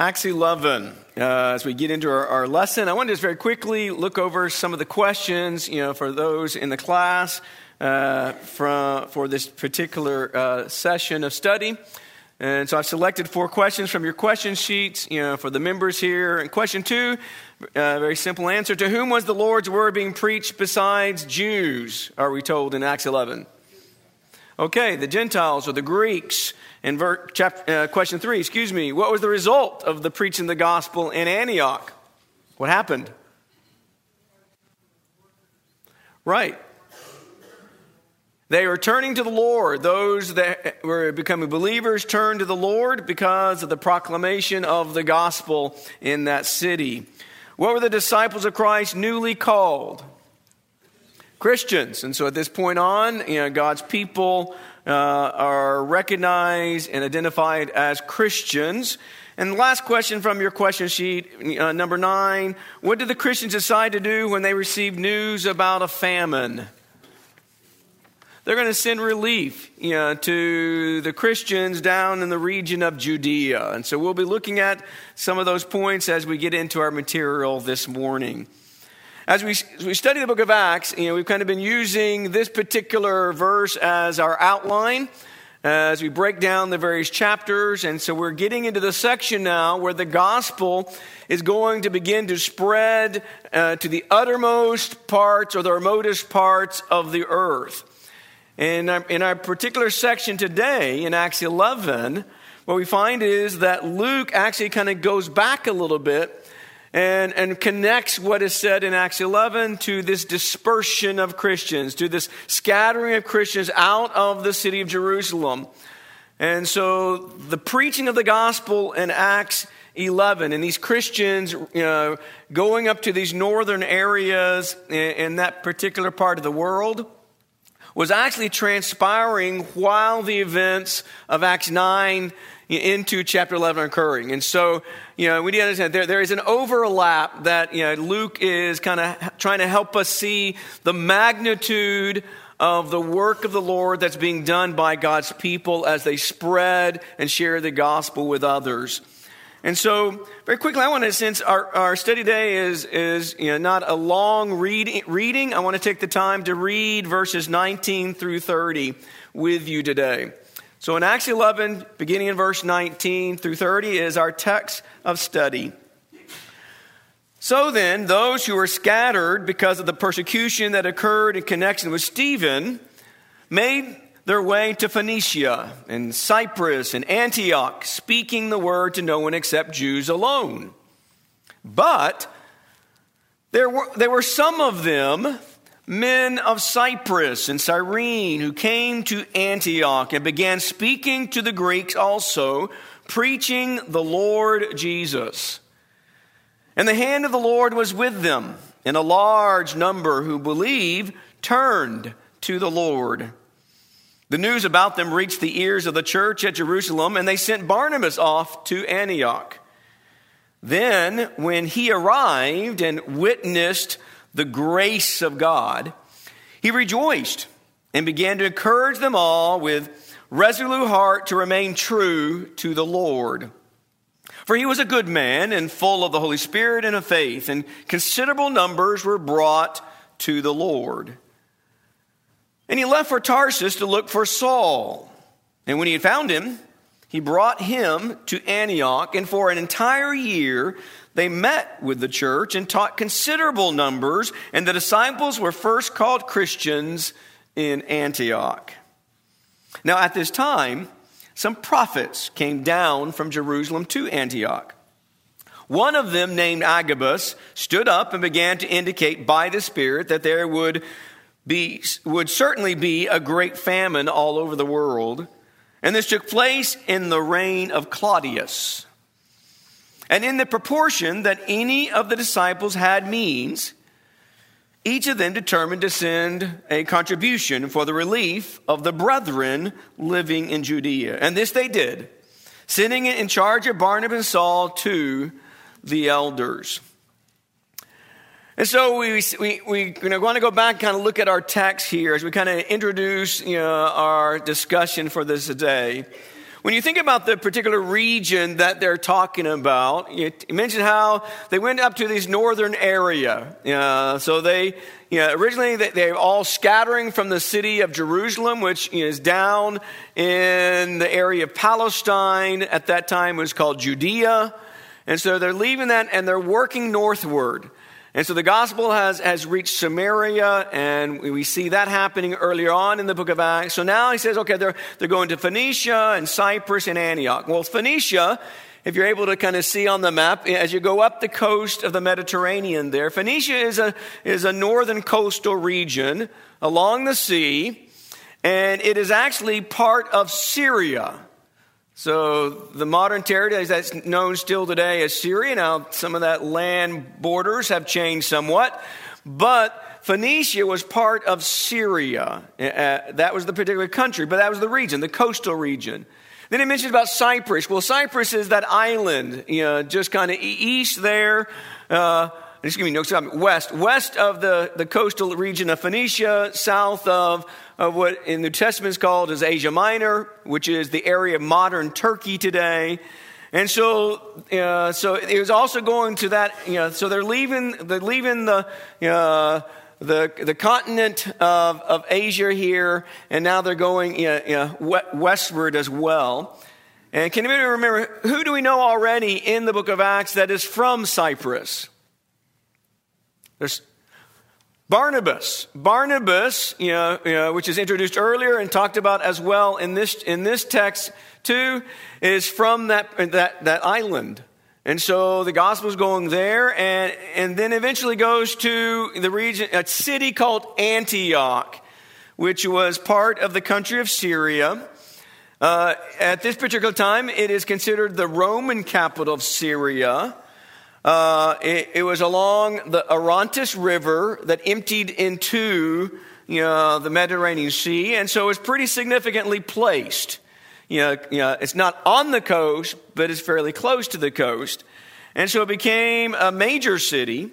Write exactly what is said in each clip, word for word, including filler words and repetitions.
Acts eleven, uh, as we get into our, our lesson, I want to just very quickly look over some of the questions, you know, for those in the class uh, from, for this particular uh, session of study. And so I've selected four questions from your question sheets, you know, for the members here. And question two, uh, very simple answer. To whom was the Lord's word being preached besides Jews, are we told in Acts eleven? Okay, the Gentiles or the Greeks. In ver- chapter, uh, question three, excuse me, what was the result of the preaching the gospel in Antioch? What happened? Right. They are turning to the Lord. Those that were becoming believers turned to the Lord because of the proclamation of the gospel in that city. What were the disciples of Christ newly called? Christians. And so at this point on, you know, God's people uh, are recognized and identified as Christians. And the last question from your question sheet, uh, number nine, what did the Christians decide to do when they received news about a famine? They're going to send relief, you know, to the Christians down in the region of Judea. And so we'll be looking at some of those points as we get into our material this morning. As we, as we study the book of Acts, you know, we've kind of been using this particular verse as our outline uh, as we break down the various chapters. And so we're getting into the section now where the gospel is going to begin to spread uh, to the uttermost parts or the remotest parts of the earth. And in, in our particular section today in Acts eleven, what we find is that Luke actually kind of goes back a little bit And, and connects what is said in Acts eleven to this dispersion of Christians, to this scattering of Christians out of the city of Jerusalem. And so the preaching of the gospel in Acts eleven, and these Christians, you know, going up to these northern areas in, in that particular part of the world, was actually transpiring while the events of Acts nine into chapter eleven are occurring. And so, you know, we need to understand there, there is an overlap that, you know, Luke is kind of trying to help us see the magnitude of the work of the Lord that's being done by God's people as they spread and share the gospel with others. And so, very quickly, I want to, since our, our study today is, is you know, not a long read, reading, I want to take the time to read verses nineteen through thirty with you today. So in Acts eleven, beginning in verse nineteen through thirty, is our text of study. So then, those who were scattered because of the persecution that occurred in connection with Stephen made their way to Phoenicia and Cyprus and Antioch, speaking the word to no one except Jews alone. But there were, there were some of them, men of Cyprus and Cyrene, who came to Antioch and began speaking to the Greeks also, preaching the Lord Jesus. And the hand of the Lord was with them, and a large number who believed turned to the Lord. The news about them reached the ears of the church at Jerusalem, and they sent Barnabas off to Antioch. Then, when he arrived and witnessed the grace of God, he rejoiced and began to encourage them all with resolute heart to remain true to the Lord. For he was a good man and full of the Holy Spirit and of faith, and considerable numbers were brought to the Lord. And he left for Tarsus to look for Saul. And when he had found him, he brought him to Antioch, and for an entire year they met with the church and taught considerable numbers, and the disciples were first called Christians in Antioch. Now at this time, some prophets came down from Jerusalem to Antioch. One of them, named Agabus, stood up and began to indicate by the Spirit that there would be, would certainly be a great famine all over the world. And this took place in the reign of Claudius. And in the proportion that any of the disciples had means, each of them determined to send a contribution for the relief of the brethren living in Judea. And this they did, sending it in charge of Barnabas and Saul to the elders. And so we we we you know, want to go back and kind of look at our text here as we kind of introduce, you know, our discussion for this today. When you think about the particular region that they're talking about, you mentioned how they went up to this northern area. Uh, so they, you know, originally they, they were all scattering from the city of Jerusalem, which is down in the area of Palestine. At that time it was called Judea. And so they're leaving that and they're working northward. And so the gospel has, has reached Samaria, and we see that happening earlier on in the book of Acts. So now he says, okay, they're, they're going to Phoenicia and Cyprus and Antioch. Well, Phoenicia, if you're able to kind of see on the map, as you go up the coast of the Mediterranean there, Phoenicia is a, is a northern coastal region along the sea, and it is actually part of Syria. So the modern territory that's known still today as Syria. Now, some of that land borders have changed somewhat, but Phoenicia was part of Syria. Uh, that was the particular country, but that was the region, the coastal region. Then it mentions about Cyprus. Well, Cyprus is that island, you know, just kind of east there, uh, excuse me, no, sorry, west, west of the, the coastal region of Phoenicia, south of of what in the New Testament is called as Asia Minor, which is the area of modern Turkey today. And so, uh, so it was also going to that. You know, so they're leaving, they're leaving the uh, the the continent of, of Asia here, and now they're going you know, westward as well. And can anybody remember who do we know already in the book of Acts that is from Cyprus? There's Barnabas, Barnabas, you know, you know, which is introduced earlier and talked about as well in this in this text too, is from that that that island, and so the gospel is going there, and and then eventually goes to the region, a city called Antioch, which was part of the country of Syria. Uh, at this particular time, it is considered the Roman capital of Syria. Uh, it, it was along the Orontes River that emptied into you know, the Mediterranean Sea, and so it's pretty significantly placed. You know, you know, it's not on the coast, but it's fairly close to the coast, and so it became a major city.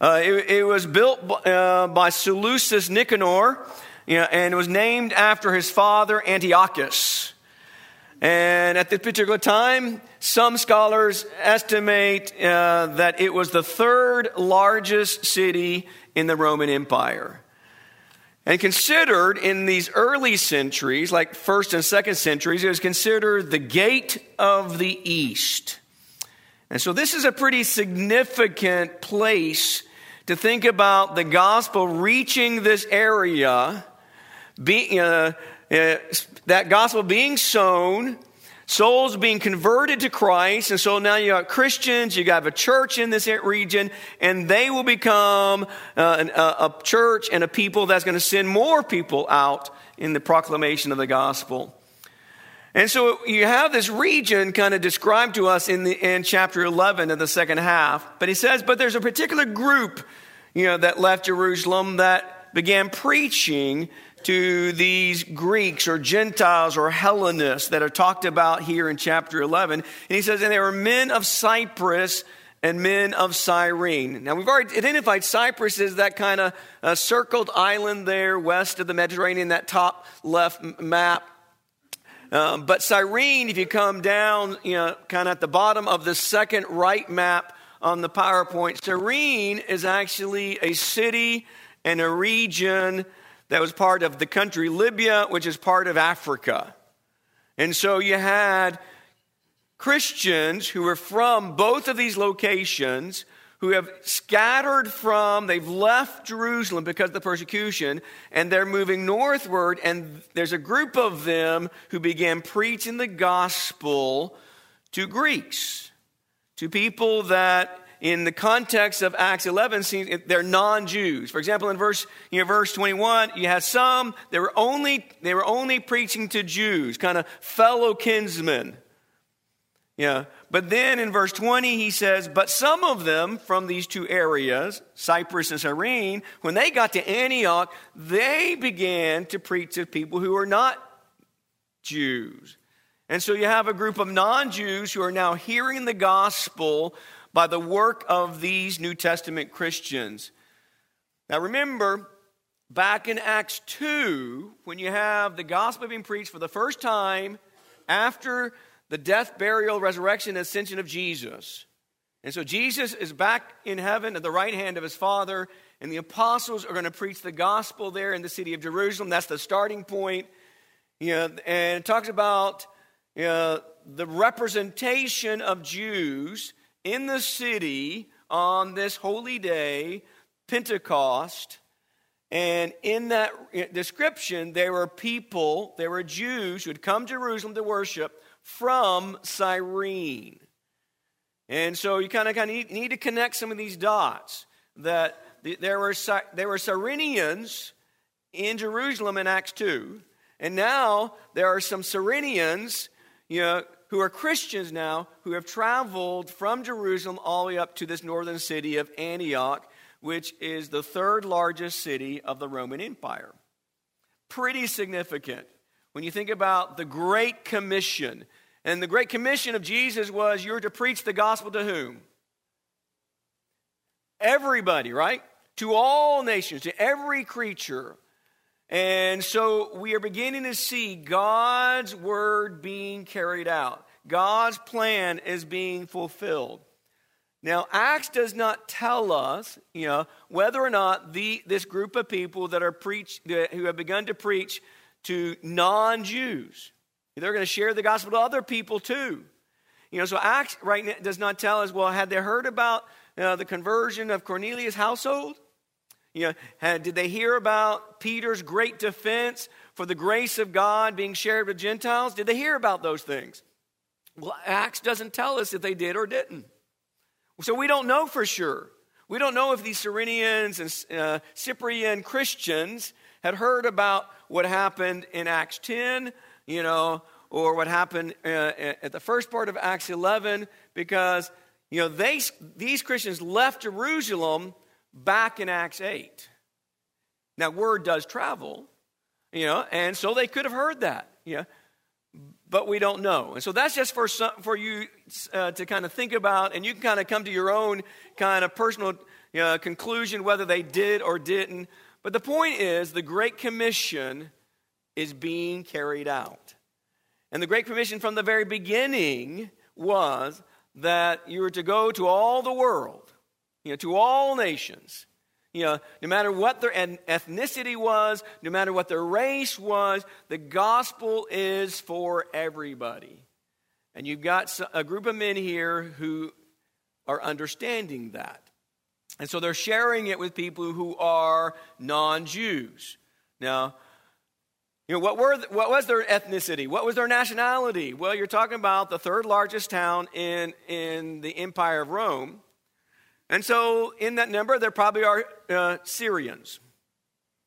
Uh, it, it was built by, uh, by Seleucus Nicanor, you know, and it was named after his father Antiochus. And at this particular time, some scholars estimate uh, that it was the third largest city in the Roman Empire. And considered in these early centuries, like first and second centuries, it was considered the gate of the East. And so this is a pretty significant place to think about the gospel reaching this area, being... Uh, Uh, that gospel being sown, souls being converted to Christ, and so now you got Christians, you got a church in this region, and they will become uh, an, a, a church and a people that's going to send more people out in the proclamation of the gospel. And so you have this region kind of described to us in the in chapter eleven of the second half. But he says, but there's a particular group, you know, that left Jerusalem that began preaching to these Greeks or Gentiles or Hellenists that are talked about here in chapter eleven. And he says, and they were men of Cyprus and men of Cyrene. Now, we've already identified Cyprus as that kind of uh, circled island there west of the Mediterranean, that top left map. Um, but Cyrene, if you come down, you know, kind of at the bottom of the second right map on the PowerPoint, Cyrene is actually a city and a region that was part of the country Libya, which is part of Africa. And so you had Christians who were from both of these locations who have scattered from, they've left Jerusalem because of the persecution, and they're moving northward, and there's a group of them who began preaching the gospel to Greeks, to people that in the context of Acts eleven, they're non-Jews. For example, in verse you know, verse twenty-one, you have some they were only they were only preaching to Jews, kind of fellow kinsmen. Yeah, but then in verse twenty, he says, "But some of them from these two areas, Cyprus and Cyrene, when they got to Antioch, they began to preach to people who were not Jews." And so you have a group of non-Jews who are now hearing the gospel by the work of these New Testament Christians. Now remember, back in Acts two, when you have the gospel being preached for the first time after the death, burial, resurrection, ascension of Jesus. And so Jesus is back in heaven at the right hand of his Father, and the apostles are going to preach the gospel there in the city of Jerusalem. That's the starting point. You know, and it talks about you know, the representation of Jews in the city on this holy day, Pentecost. And in that description, there were people, there were Jews who had come to Jerusalem to worship from Cyrene. And so you kind of kind of need to connect some of these dots, that there were there were Cyrenians in Jerusalem in Acts two, and now there are some Cyrenians, you know, who are Christians now, who have traveled from Jerusalem all the way up to this northern city of Antioch, which is the third largest city of the Roman Empire. Pretty significant when you think about the Great Commission. And the Great Commission of Jesus was, you're to preach the gospel to whom? Everybody, right? To all nations, to every creature. And so we are beginning to see God's word being carried out. God's plan is being fulfilled. Now, Acts does not tell us, you know, whether or not the this group of people that are preach who have begun to preach to non-Jews, they're going to share the gospel to other people too. You know, so Acts right now does not tell us, well, had they heard about you know, the conversion of Cornelius' household? You know, had, did they hear about Peter's great defense for the grace of God being shared with Gentiles? Did they hear about those things? Well, Acts doesn't tell us if they did or didn't. So we don't know for sure. We don't know if these Cyrenians and uh, Cyprian Christians had heard about what happened in Acts ten, you know, or what happened uh, at the first part of Acts eleven, because, you know, they these Christians left Jerusalem back in Acts eight. Now, word does travel, you know, and so they could have heard that, you know, but we don't know. And so that's just for some, for you uh, to kind of think about, and you can kind of come to your own kind of personal you know, conclusion whether they did or didn't. But the point is, the Great Commission is being carried out. And the Great Commission from the very beginning was that you were to go to all the world, you know, to all nations, you know, no matter what their ethnicity was, no matter what their race was, the gospel is for everybody. And you've got a group of men here who are understanding that. And so they're sharing it with people who are non-Jews. Now, you know, what were what was their ethnicity? What was their nationality? Well, you're talking about the third largest town in, in the Empire of Rome. And so in that number, there probably are uh, Syrians.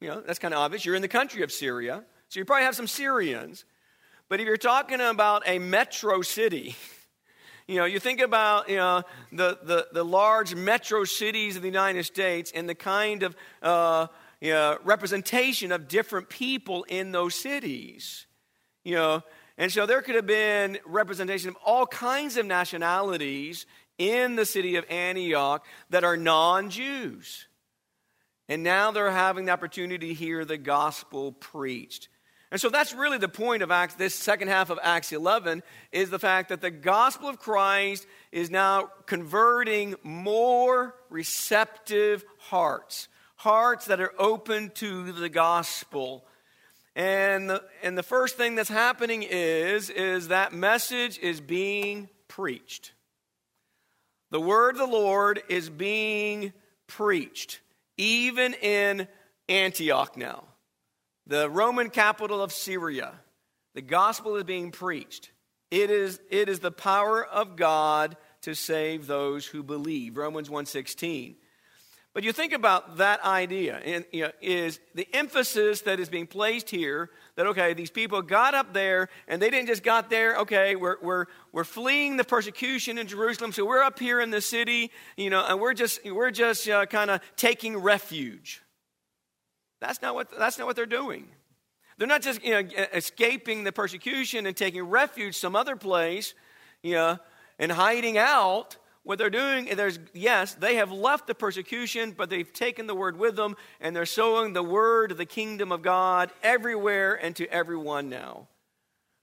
You know, that's kind of obvious. You're in the country of Syria, so you probably have some Syrians. But if you're talking about a metro city, you know, you think about, you know, the, the, the large metro cities of the United States and the kind of Uh, You know, representation of different people in those cities, you know, and so there could have been representation of all kinds of nationalities in the city of Antioch that are non-Jews, and now they're having the opportunity to hear the gospel preached. And so that's really the point of Acts, this second half of Acts eleven, is the fact that the gospel of Christ is now converting more receptive hearts. Hearts that are open to the gospel. And the, and the first thing that's happening is, is that message is being preached. The word of the Lord is being preached, even in Antioch now, the Roman capital of Syria. The gospel is being preached. It is, it is the power of God to save those who believe, Romans one sixteen. But you think about that idea, and you know, is the emphasis that is being placed here that, okay, these people got up there, and they didn't just got there, okay, we're, we're, we're fleeing the persecution in Jerusalem, so we're up here in the city, you know, and we're just, we're just uh, kind of taking refuge. That's not what, that's not what they're doing. They're not just, you know, escaping the persecution and taking refuge some other place, you know, and hiding out. What they're doing, there's yes, they have left the persecution, but they've taken the word with them, and they're sowing the word of the kingdom of God everywhere and to everyone now.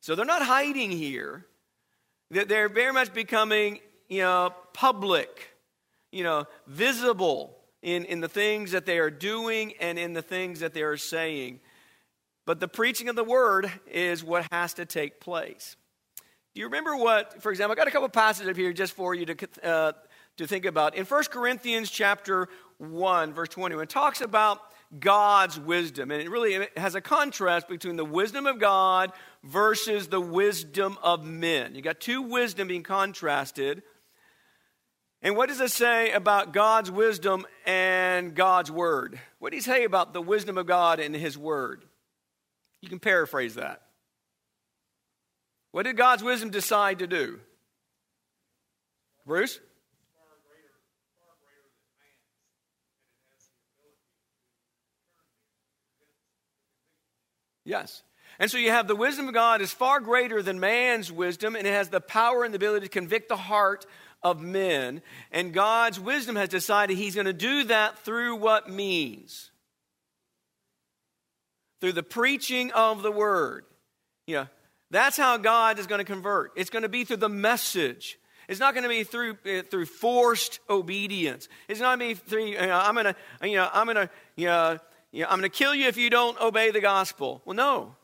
So they're not hiding here. They're very much becoming, you know, public, you know, visible in, in the things that they are doing and in the things that they are saying. But the preaching of the word is what has to take place. Do you remember what, for example, I got a couple passages up here just for you to uh, to think about. In First Corinthians chapter one, verse twenty, when it talks about God's wisdom, and it really has a contrast between the wisdom of God versus the wisdom of men. You got two wisdom being contrasted. And what does it say about God's wisdom and God's word? What does he say about the wisdom of God and his word? You can paraphrase that. What did God's wisdom decide to do? Bruce? Yes. And so you have the wisdom of God is far greater than man's wisdom, and it has the power and the ability to convict the heart of men. And God's wisdom has decided he's going to do that through what means? Through the preaching of the word. You know, that's how God is going to convert. It's going to be through the message. It's not going to be through uh, through forced obedience. It's not going to be through, you know, I'm going to, you know, I'm going to, you know, You know, I'm going to kill you if you don't obey the gospel. Well, no.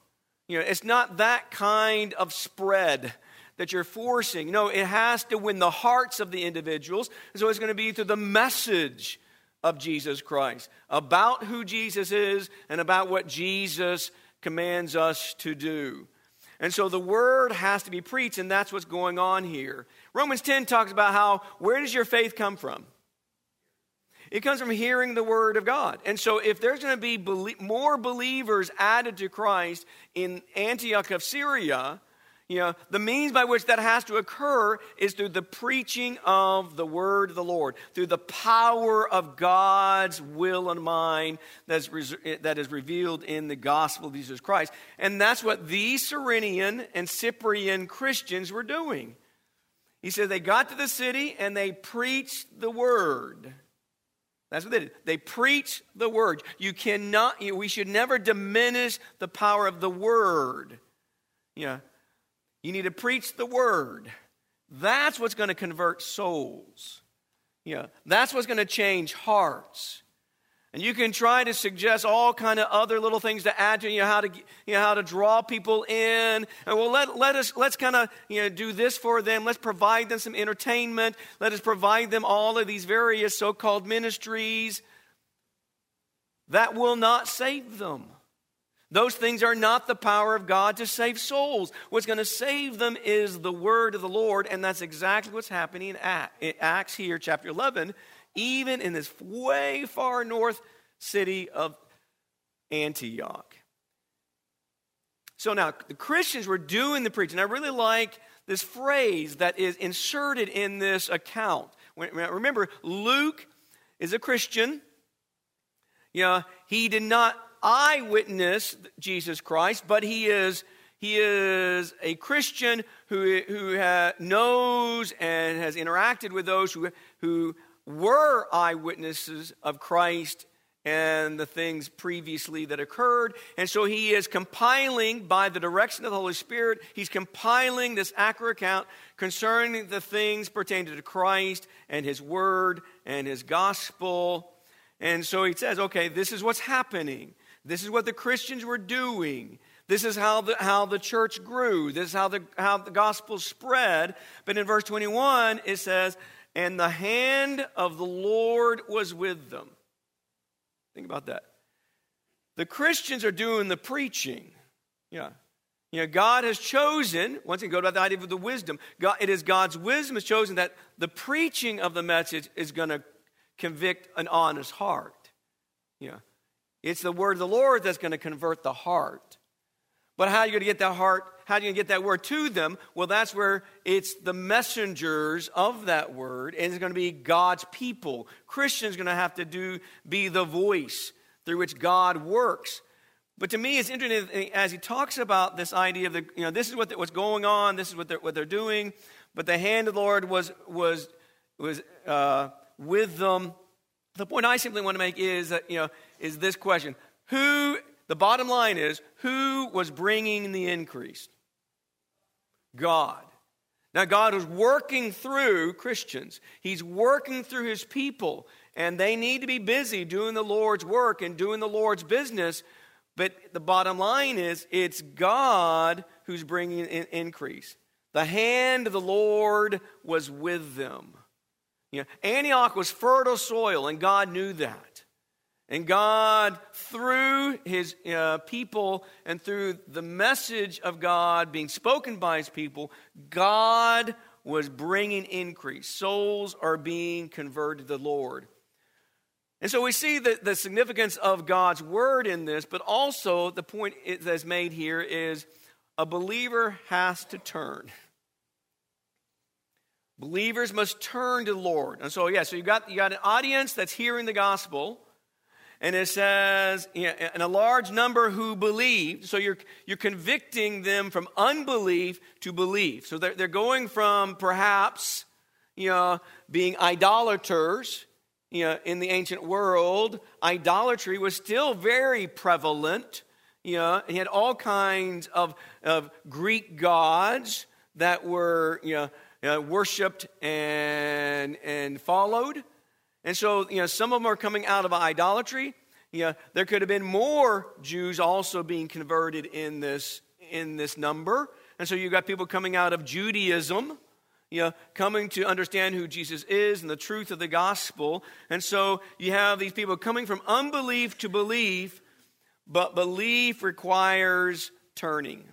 You know, it's not that kind of spread that you're forcing. No, it has to win the hearts of the individuals. And so it's going to be through the message of Jesus Christ, about who Jesus is and about what Jesus commands us to do. And so the word has to be preached, and that's what's going on here. Romans ten talks about how, where does your faith come from? It comes from hearing the word of God. And so if there's going to be belie- more believers added to Christ in Antioch of Syria, you know, the means by which that has to occur is through the preaching of the word of the Lord, through the power of God's will and mind that is, res- that is revealed in the gospel of Jesus Christ. And that's what these Cyrenian and Cyprian Christians were doing. He said they got to the city and they preached the word. That's what they did. They preach the word. You cannot, you, we should never diminish the power of the word. You know, you need to preach the word. That's what's going to convert souls. You know, that's what's going to change hearts. And you can try to suggest all kind of other little things to add to, you know, how to, you know, how to draw people in. And well, let let us let's kind of, you know, do this for them. Let's provide them some entertainment. Let us provide them all of these various so-called ministries. That will not save them. Those things are not the power of God to save souls. What's going to save them is the word of the Lord, and that's exactly what's happening in Acts here, chapter eleven. Even in this way far north city of Antioch. So now, the Christians were doing the preaching. I really like this phrase that is inserted in this account. Remember, Luke is a Christian. You know, he did not eyewitness Jesus Christ, but he is He is a Christian who, who ha, knows and has interacted with those who... who were eyewitnesses of Christ and the things previously that occurred. And so he is compiling, by the direction of the Holy Spirit, he's compiling this accurate account concerning the things pertaining to Christ and his word and his gospel. And so he says, okay, this is what's happening. This is what the Christians were doing. This is how the how the church grew. This is how the how the gospel spread. But in verse twenty-one, it says, and the hand of the Lord was with them. Think about that. The Christians are doing the preaching. Yeah. You know, God has chosen, once again, go to the idea of the wisdom. God, it is God's wisdom has chosen that the preaching of the message is going to convict an honest heart. Yeah. It's the word of the Lord that's going to convert the heart. But how are you going to get that heart? How do you get that word to them? Well, that's where it's the messengers of that word, and it's going to be God's people. Christians are going to have to do be the voice through which God works. But to me, it's interesting as he talks about this idea of the, you know, this is what the, what's going on, this is what they're what they're doing. But the hand of the Lord was was was uh, with them. The point I simply want to make is that, you know, is this question: who? The bottom line is, who was bringing the increase? God. Now, God is working through Christians. He's working through his people, and they need to be busy doing the Lord's work and doing the Lord's business. But the bottom line is, it's God who's bringing in increase. The hand of the Lord was with them. You know, Antioch was fertile soil, and God knew that. And God, through his uh, people and through the message of God being spoken by his people, God was bringing increase. Souls are being converted to the Lord. And so we see the, the significance of God's word in this, but also the point that's made here is a believer has to turn. Believers must turn to the Lord. And so, yeah, so you got, you got an audience that's hearing the gospel. And it says, you know, and a large number who believe. So you're you're convicting them from unbelief to belief. So they're, they're going from perhaps, you know, being idolaters, you know, in the ancient world. Idolatry was still very prevalent. You know, he had all kinds of, of Greek gods that were, you know, you know, worshipped and and followed. And so, you know, some of them are coming out of idolatry. You know, there could have been more Jews also being converted in this in this number. And so you've got people coming out of Judaism, you know, coming to understand who Jesus is and the truth of the gospel. And so you have these people coming from unbelief to belief, but belief requires turning.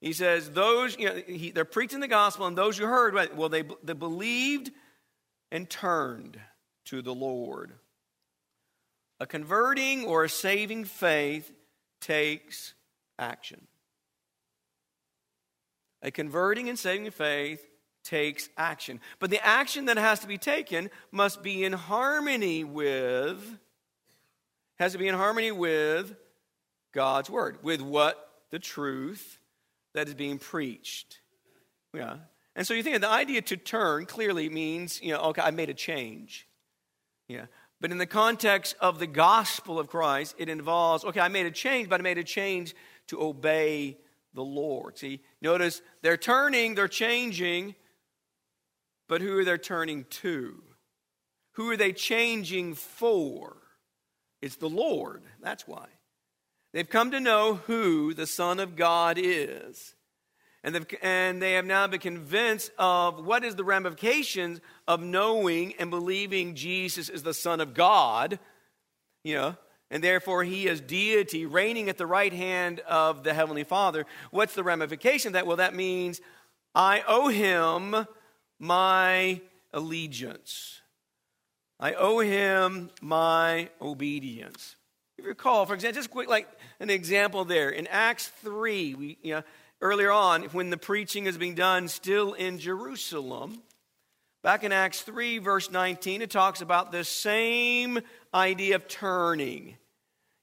He says, those, you know, he, they're preaching the gospel, and those who heard, right, well, they, they believed and turned to the Lord. A converting or a saving faith takes action. A converting and saving faith takes action. But the action that has to be taken must be in harmony with, has to be in harmony with God's word, with what the truth that is being preached. Yeah. And so you think the idea to turn clearly means, you know, okay, I made a change. Yeah. But in the context of the gospel of Christ, it involves, okay, I made a change, but I made a change to obey the Lord. See, notice they're turning, they're changing, but who are they turning to? Who are they changing for? It's the Lord. That's why. They've come to know who the Son of God is. And, and they have now been convinced of what is the ramifications of knowing and believing Jesus is the Son of God, you know, and therefore he is deity reigning at the right hand of the Heavenly Father. What's the ramification of that? Well, that means I owe him my allegiance. I owe him my obedience. If you recall, for example, just quick, like an example there. In Acts three, we, you know, earlier on, when the preaching is being done still in Jerusalem, back in Acts three, verse nineteen, it talks about this same idea of turning.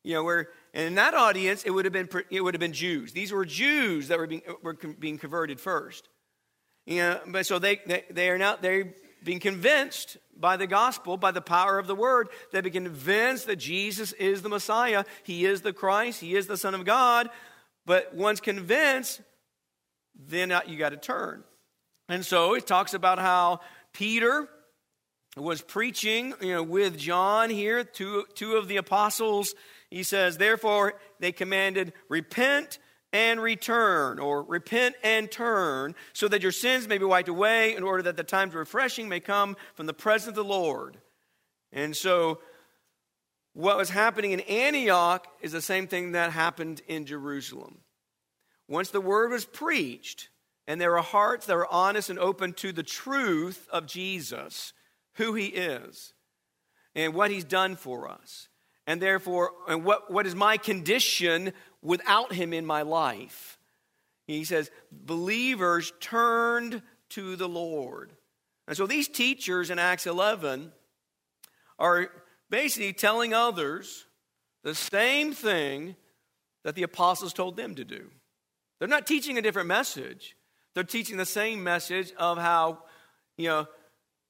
You know, where, and in that audience, it would have been it would have been Jews. These were Jews that were being were being converted first. You know, but so they they, they are now they're being convinced by the gospel, by the power of the word. They've been convinced that Jesus is the Messiah. He is the Christ. He is the Son of God. But once convinced, then you got to turn. And so it talks about how Peter was preaching, you know, with John here, two, two of the apostles. He says, therefore, they commanded, repent and return, or repent and turn, so that your sins may be wiped away, in order that the times of refreshing may come from the presence of the Lord. And so what was happening in Antioch is the same thing that happened in Jerusalem. Once the word was preached, and there were hearts that were honest and open to the truth of Jesus, who he is, and what he's done for us, and therefore, and what, what is my condition without him in my life. He says, believers turned to the Lord. And so these teachers in Acts eleven are basically telling others the same thing that the apostles told them to do. They're not teaching a different message. They're teaching the same message of how, you know,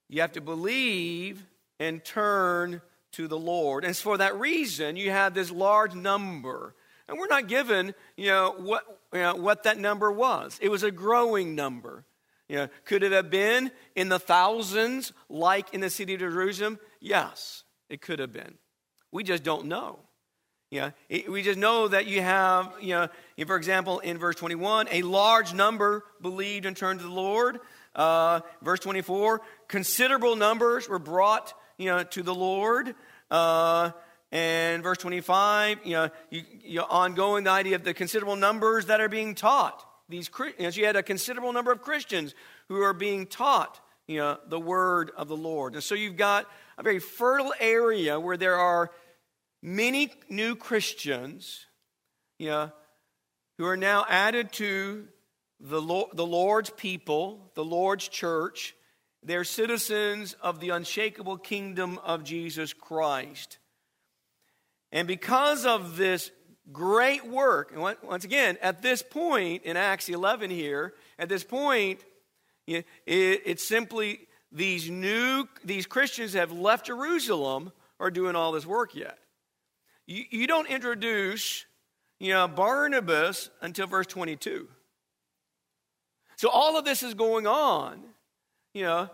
you have to believe and turn to the Lord. And for that reason, you have this large number. And we're not given, you know, what you know, what that number was. It was a growing number. You know, could it have been in the thousands, like in the city of Jerusalem? Yes, it could have been. We just don't know. You know, it, we just know that you have, you know, for example, in verse twenty-one, a large number believed and turned to the Lord. Uh, verse twenty-four, considerable numbers were brought, you know, to the Lord. Uh, and verse twenty-five, you know, you, you ongoing the idea of the considerable numbers that are being taught. These, you know, so you had a considerable number of Christians who are being taught, you know, the word of the Lord. And so you've got a very fertile area where there are many new Christians, you know, who are now added to the Lord, the Lord's people, the Lord's church. They're citizens of the unshakable kingdom of Jesus Christ. And because of this great work, and once again, at this point in Acts eleven here, at this point, it, it's simply these new, these Christians that have left Jerusalem are doing all this work yet. You, you don't introduce, you know, Barnabas until verse twenty-two. So all of this is going on, you know,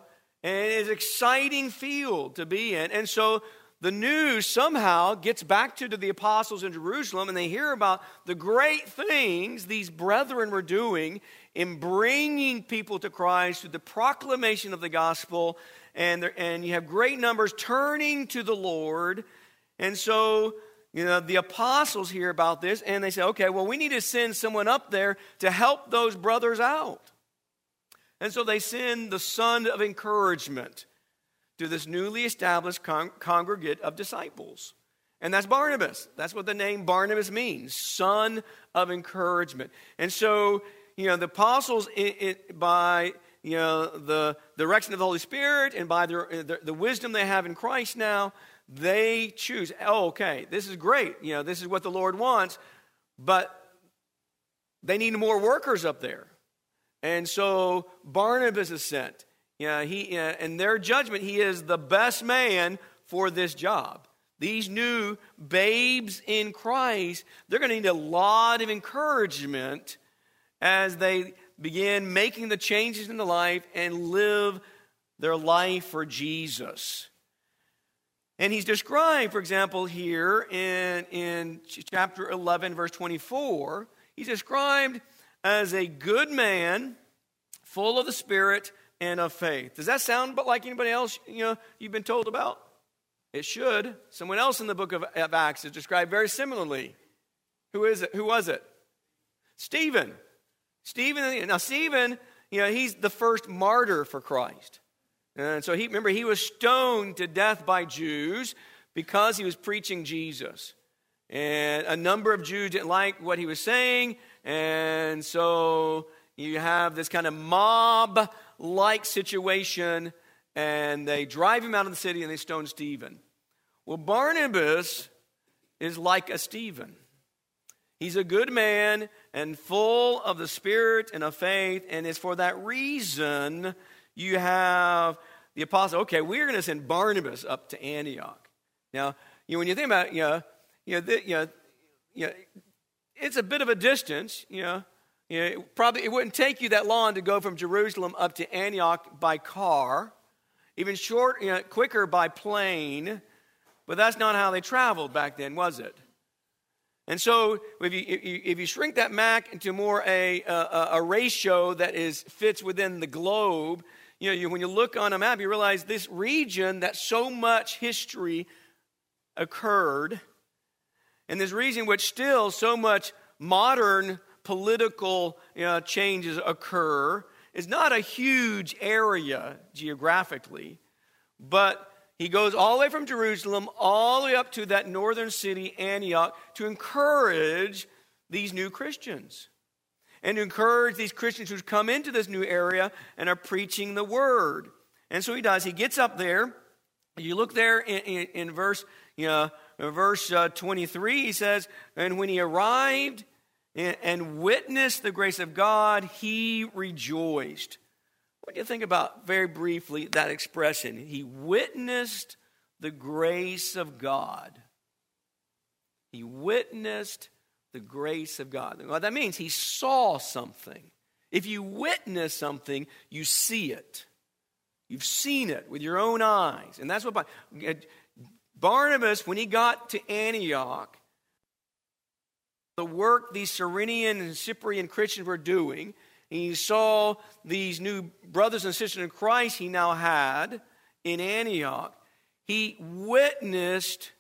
and it's an exciting field to be in. And so the news somehow gets back to, to the apostles in Jerusalem, and they hear about the great things these brethren were doing in bringing people to Christ through the proclamation of the gospel, and there, and you have great numbers turning to the Lord. And so, you know, the apostles hear about this, and they say, okay, well, we need to send someone up there to help those brothers out. And so they send the son of encouragement to this newly established con- congregate of disciples. And that's Barnabas. That's what the name Barnabas means, son of encouragement. And so, you know, the apostles, it, it, by, you know, the direction of the Holy Spirit and by their, the, the wisdom they have in Christ now, they choose, oh, okay, this is great. You know, this is what the Lord wants, but they need more workers up there. And so Barnabas is sent. Yeah, he uh, in their judgment, he is the best man for this job. These new babes in Christ, they're going to need a lot of encouragement as they begin making the changes in their life and live their life for Jesus. And he's described, for example, here in, in chapter eleven, verse twenty-four, he's described as a good man, full of the Spirit and of faith. Does that sound like anybody else, you know, you've been told about? It should. Someone else in the book of, of Acts is described very similarly. Who is it? Who was it? Stephen. Stephen. Now Stephen, you know, he's the first martyr for Christ. And so he, remember, he was stoned to death by Jews because he was preaching Jesus. And a number of Jews didn't like what he was saying. And so you have this kind of mob like situation, and they drive him out of the city and they stone Stephen. Well, Barnabas is like a Stephen. He's a good man and full of the Spirit and of faith, and it's for that reason you have the apostle, okay, we're going to send Barnabas up to Antioch. Now, you know, when you think about it, you know, you know, the, you know, you know, it's a bit of a distance, you know. You know, it probably it wouldn't take you that long to go from Jerusalem up to Antioch by car, even short, you know, quicker by plane. But that's not how they traveled back then, was it? And so, if you if you, if you shrink that back into more a, a a ratio that is fits within the globe, you know, you, when you look on a map, you realize this region that so much history occurred, and this region which still so much modern political, you know, changes occur. It's not a huge area geographically, but he goes all the way from Jerusalem all the way up to that northern city, Antioch, to encourage these new Christians and to encourage these Christians who've come into this new area and are preaching the word. And so he does. He gets up there. You look there in, in, in verse, you know, in verse uh, twenty-three, he says, and when he arrived and witnessed the grace of God, he rejoiced. What do you think about, very briefly, that expression? He witnessed the grace of God. He witnessed The grace of God. Well, that means he saw something. If you witness something, you see it. You've seen it with your own eyes. And that's what Barnabas, when he got to Antioch, the work these Cyrenian and Cyprian Christians were doing, and he saw these new brothers and sisters in Christ he now had in Antioch, he witnessed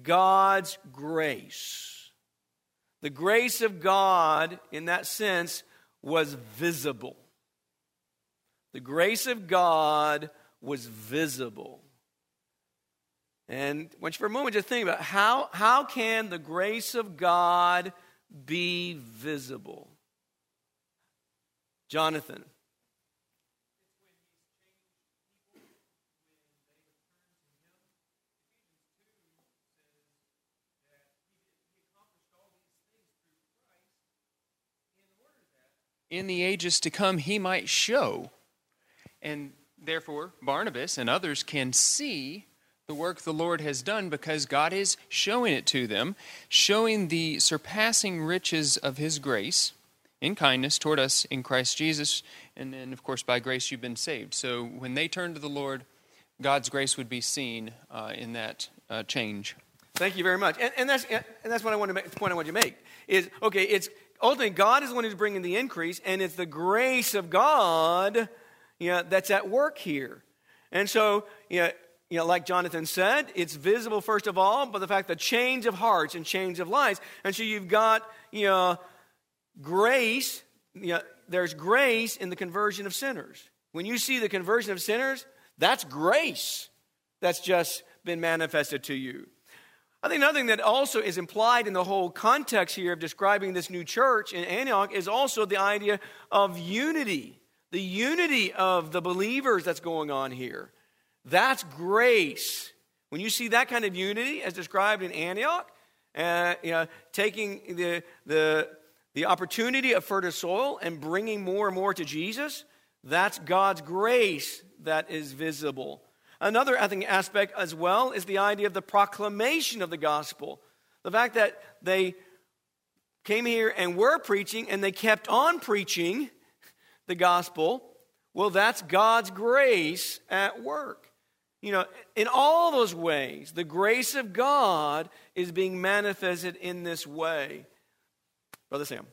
God's grace. The grace of God, in that sense, was visible. The grace of God was visible. And I want you for a moment to think about how, how can the grace of God be visible? Jonathan. In the ages to come, he might show. And therefore, Barnabas and others can see the work the Lord has done because God is showing it to them, showing the surpassing riches of his grace in kindness toward us in Christ Jesus. And then, of course, by grace you've been saved. So when they turn to the Lord, God's grace would be seen uh, in that uh, change. Thank you very much. And, and that's and that's what I want to make, the point I want you to make is, okay, it's ultimately, God is the one who's bringing the increase, and it's the grace of God, you know, that's at work here. And so, you know, you know, like Jonathan said, it's visible, first of all, by the fact the change of hearts and change of lives. And so you've got, you know, grace. You know, there's grace in the conversion of sinners. When you see the conversion of sinners, that's grace that's just been manifested to you. I think another thing that also is implied in the whole context here of describing this new church in Antioch is also the idea of unity, the unity of the believers that's going on here. That's grace. When you see that kind of unity as described in Antioch, uh, you know, taking the, the, the opportunity of fertile soil and bringing more and more to Jesus, that's God's grace that is visible. Another, I think, aspect as well is the idea of the proclamation of the gospel. The fact that they came here and were preaching and they kept on preaching the gospel, well, that's God's grace at work. You know, in all those ways, the grace of God is being manifested in this way. Brother Sam.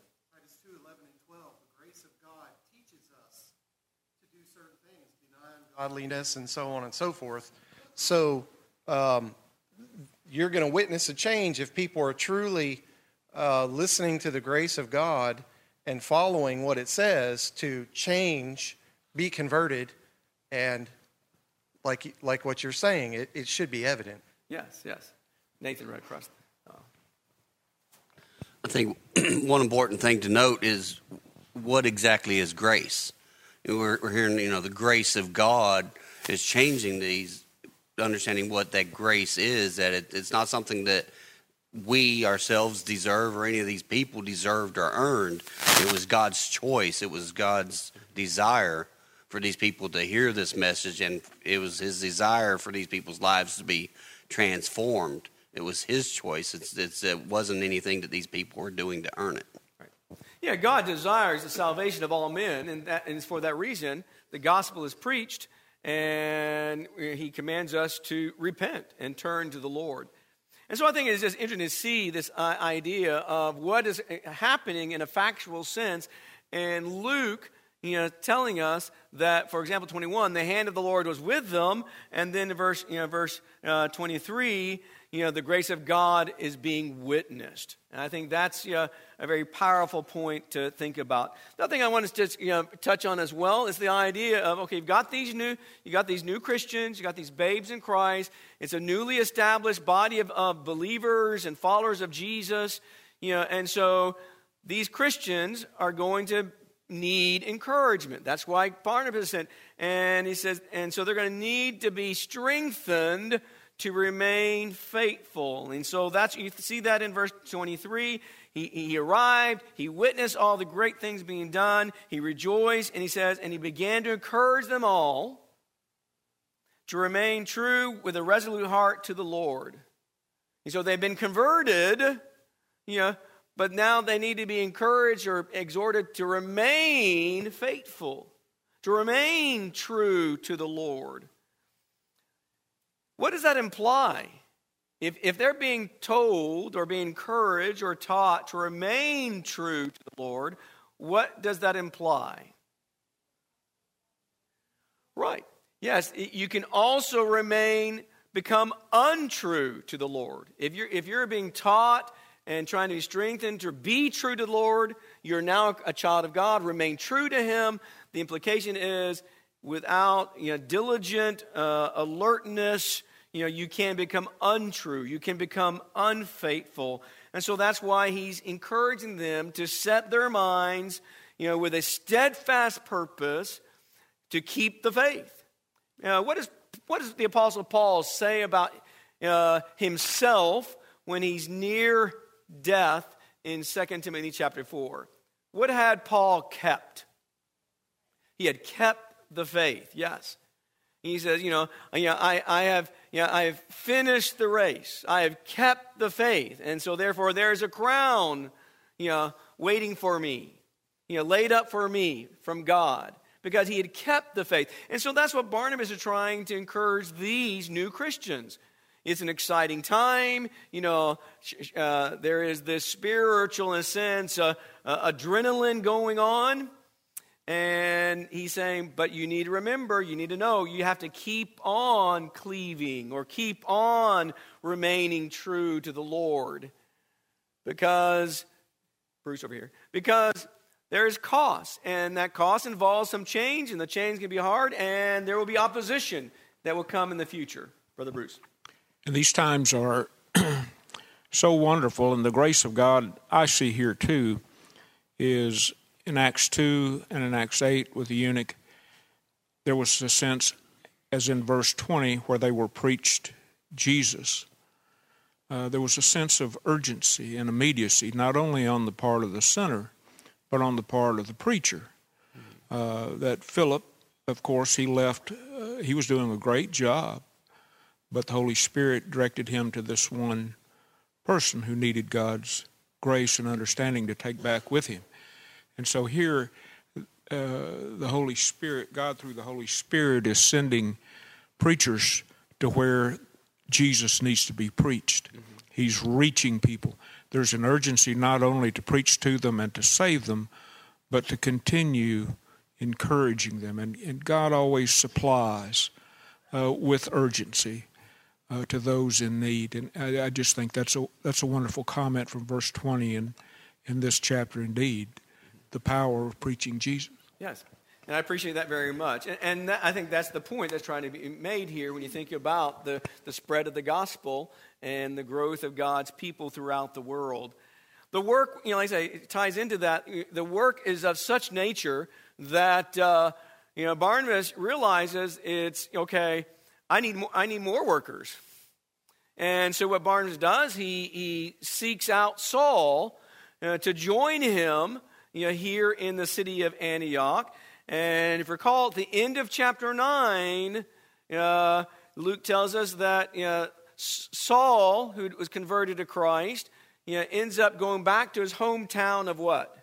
Godliness and so on and so forth. So um, you're going to witness a change if people are truly uh, listening to the grace of God and following what it says to change, be converted, and like like what you're saying, it, it should be evident. Yes, yes. Nathan, right across. Oh. I think one important thing to note is what exactly is grace. We're, we're hearing, you know, the grace of God is changing these, understanding what that grace is, that it, it's not something that we ourselves deserve or any of these people deserved or earned. It was God's choice. It was God's desire for these people to hear this message, and it was his desire for these people's lives to be transformed. It was his choice. It's, it's, it wasn't anything that these people were doing to earn it. Yeah, God desires the salvation of all men, and, that, and for that reason, the gospel is preached, and he commands us to repent and turn to the Lord. And so I think it's just interesting to see this uh, idea of what is happening in a factual sense, and Luke, you know, telling us that, for example, twenty-one, the hand of the Lord was with them, and then verse, you know, verse uh, twenty-three, you know, the grace of God is being witnessed. And I think that's, you know, a very powerful point to think about. Another thing I want to just, you know, touch on as well is the idea of, okay, you've got these new, you got these new Christians, you got these babes in Christ. It's a newly established body of, of believers and followers of Jesus, you know, and so these Christians are going to need encouragement. That's why Barnabas said, and he says, and so they're going to need to be strengthened to remain faithful. And so that's, you see that in verse twenty-three. He, he arrived, he witnessed all the great things being done, he rejoiced, and he says, and he began to encourage them all to remain true with a resolute heart to the Lord. And so they've been converted, you know, But now they need to be encouraged or exhorted to remain faithful, to remain true to the Lord. What does that imply? If, if they're being told or being encouraged or taught to remain true to the Lord, what does that imply? Right. Yes, you can also remain, become untrue to the Lord. If you're, if you're being taught and trying to be strengthened to be true to the Lord, you're now a child of God. Remain true to Him. The implication is, without you know, diligent uh, alertness, you know, you can become untrue. You can become unfaithful. And so that's why he's encouraging them to set their minds, you know, with a steadfast purpose to keep the faith. You know, what is what does the Apostle Paul say about uh, himself when he's near death in Second Timothy chapter four? What had Paul kept? He had kept the faith, yes. He says, you know, you know I, I, have, you know, I have finished the race. I have kept the faith. And so therefore there is a crown, you know, waiting for me, you know, laid up for me from God, because he had kept the faith. And so that's what Barnabas is trying to encourage these new Christians. It's an exciting time. You know, uh, there is this spiritual, in a sense, uh, uh, adrenaline going on. And he's saying, but you need to remember, you need to know, you have to keep on cleaving or keep on remaining true to the Lord. Because, Bruce over here, because there is cost. And that cost involves some change, and the change can be hard, and there will be opposition that will come in the future. Brother Bruce. And these times are so wonderful, and the grace of God I see here too is in Acts two and in Acts eight with the eunuch. There was a sense, as in verse twenty, where they were preached Jesus. Uh, there was a sense of urgency and immediacy, not only on the part of the sinner, but on the part of the preacher. Uh, that Philip, of course, he left, uh, he was doing a great job, but the Holy Spirit directed him to this one person who needed God's grace and understanding to take back with him. And so here, uh, the Holy Spirit, God through the Holy Spirit is sending preachers to where Jesus needs to be preached. Mm-hmm. He's reaching people. There's an urgency not only to preach to them and to save them, but to continue encouraging them. And, and God always supplies uh, with urgency uh, to those in need. And I, I just think that's a, that's a wonderful comment from verse twenty in, in this chapter indeed. The power of preaching Jesus. Yes, and I appreciate that very much. And, and that, I think that's the point that's trying to be made here when you think about the, the spread of the gospel and the growth of God's people throughout the world. The work, you know, like I say, it ties into that. The work is of such nature that, uh, you know, Barnabas realizes it's, okay, I need more, I need more workers. And so what Barnabas does, he, he seeks out Saul uh, to join him, you know, here in the city of Antioch. And if you recall, at the end of chapter nine, uh, Luke tells us that you know, Saul, who was converted to Christ, you know, ends up going back to his hometown of what?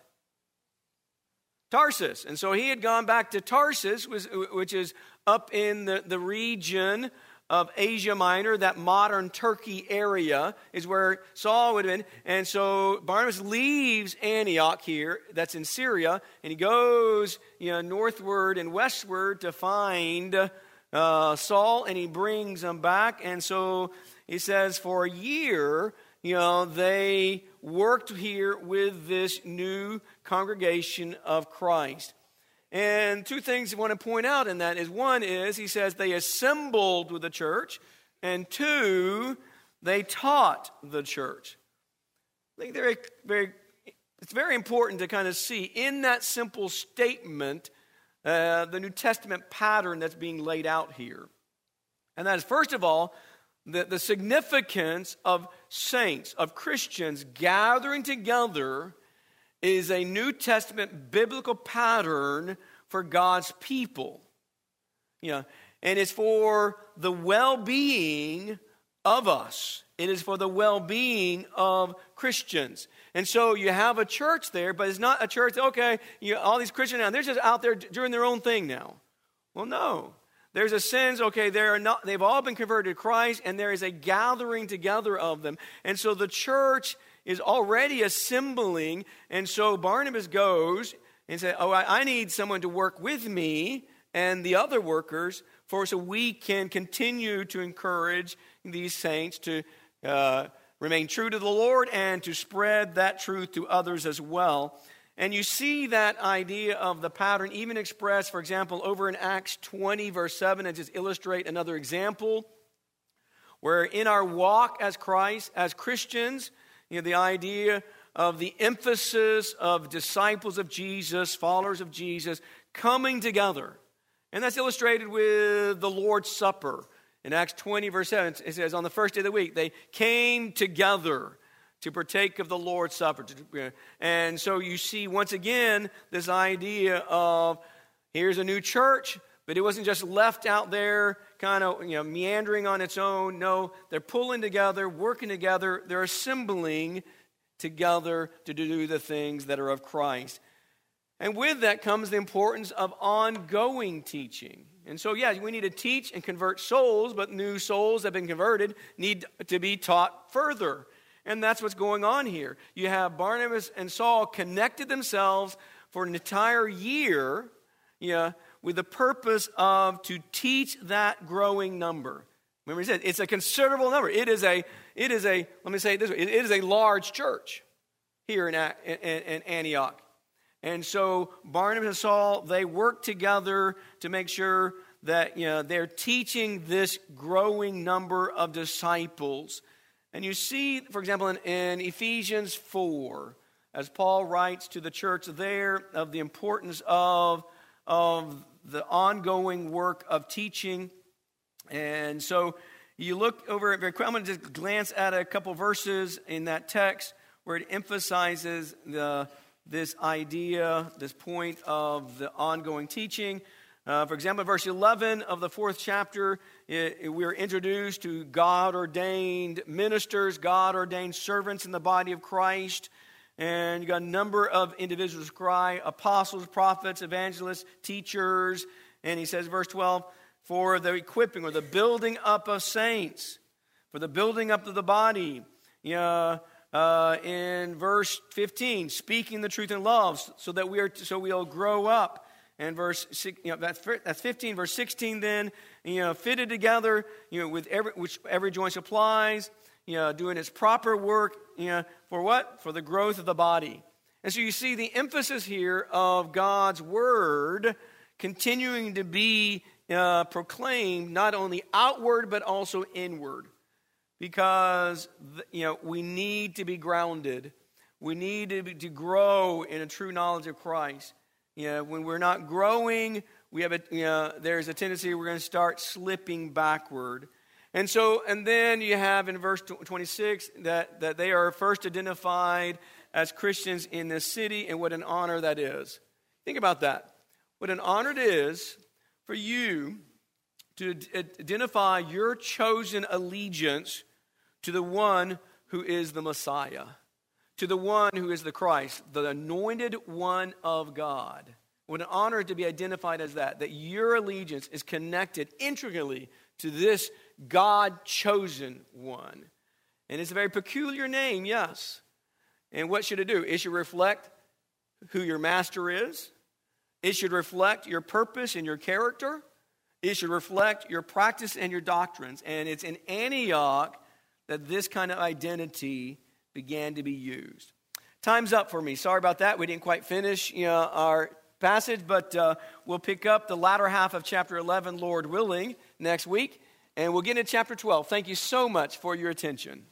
Tarsus. And so he had gone back to Tarsus, which is up in the, the region of Asia Minor, that modern Turkey area is where Saul would have been. And so Barnabas leaves Antioch here, that's in Syria, and he goes you know, northward and westward to find uh, Saul, and he brings him back. And so he says for a year, you know, they worked here with this new congregation of Christ. And two things I want to point out in that is, one is, he says, they assembled with the church, and two, they taught the church. I think they're very, it's very important to kind of see in that simple statement uh, the New Testament pattern that's being laid out here. And that is, first of all, the, the significance of saints, of Christians gathering together is a New Testament biblical pattern for God's people. You know, and it's for the well-being of us. It is for the well-being of Christians. And so you have a church there, but it's not a church, okay, you, all these Christians now, they're just out there doing their own thing now. Well, no. There's a sense, okay, they are not, they've all been converted to Christ, and there is a gathering together of them. And so the church is already assembling, and so Barnabas goes and says, oh, I, I need someone to work with me and the other workers, for so we can continue to encourage these saints to uh, remain true to the Lord and to spread that truth to others as well. And you see that idea of the pattern even expressed, for example, over in Acts twenty, verse seven, and just illustrate another example where in our walk as Christ, as Christians, you know, the idea of the emphasis of disciples of Jesus, followers of Jesus, coming together. And that's illustrated with the Lord's Supper. In Acts twenty, verse seven, it says, on the first day of the week, they came together to partake of the Lord's Supper. And so you see, once again, this idea of here's a new church, but it wasn't just left out there kind of, you know, meandering on its own. No, they're pulling together, working together. They're assembling together to do the things that are of Christ. And with that comes the importance of ongoing teaching. And so, yeah, we need to teach and convert souls, but new souls that have been converted need to be taught further. And that's what's going on here. You have Barnabas and Saul connected themselves for an entire year, you know, with the purpose of to teach that growing number. Remember he said, it's a considerable number. It is a, it is a let me say it this way, it is a large church here in, in, in Antioch. And so Barnabas and Saul, they work together to make sure that, you know, they're teaching this growing number of disciples. And you see, for example, in, in Ephesians four, as Paul writes to the church there of the importance of, of the ongoing work of teaching. And so you look over it very quickly. I'm going to just glance at a couple verses in that text where it emphasizes the this idea, this point of the ongoing teaching. Uh, for example, verse eleven of the fourth chapter, it, it, we are introduced to God-ordained ministers, God-ordained servants in the body of Christ. And you got a number of individuals cry, apostles, prophets, evangelists, teachers. And he says, verse twelve, for the equipping or the building up of saints, for the building up of the body. Yeah. Uh, in verse fifteen, speaking the truth in love, so that we are, so we'll grow up. And verse, you know, that's that's fifteen. Verse sixteen, then, you know, fitted together, you know, with every which every joint supplies, you know, doing its proper work, you know, for what? For the growth of the body. And so you see the emphasis here of God's word continuing to be uh, proclaimed, not only outward but also inward. Because, you know, we need to be grounded. We need to, be, to grow in a true knowledge of Christ. You know, when we're not growing, we have a, you know, there's a tendency we're going to start slipping backward. And so, and then you have in verse twenty-six that, that they are first identified as Christians in this city, and what an honor that is. Think about that. What an honor it is for you to identify your chosen allegiance to the one who is the Messiah, to the one who is the Christ, the anointed one of God. What an honor to be identified as that, that your allegiance is connected intricately to this God-chosen one. And it's a very peculiar name, yes. And what should it do? It should reflect who your master is. It should reflect your purpose and your character. It should reflect your practice and your doctrines. And it's in Antioch that this kind of identity began to be used. Time's up for me. Sorry about that. We didn't quite finish, you know, our passage, but uh, we'll pick up the latter half of chapter eleven, Lord willing, next week. And we'll get into chapter twelve. Thank you so much for your attention.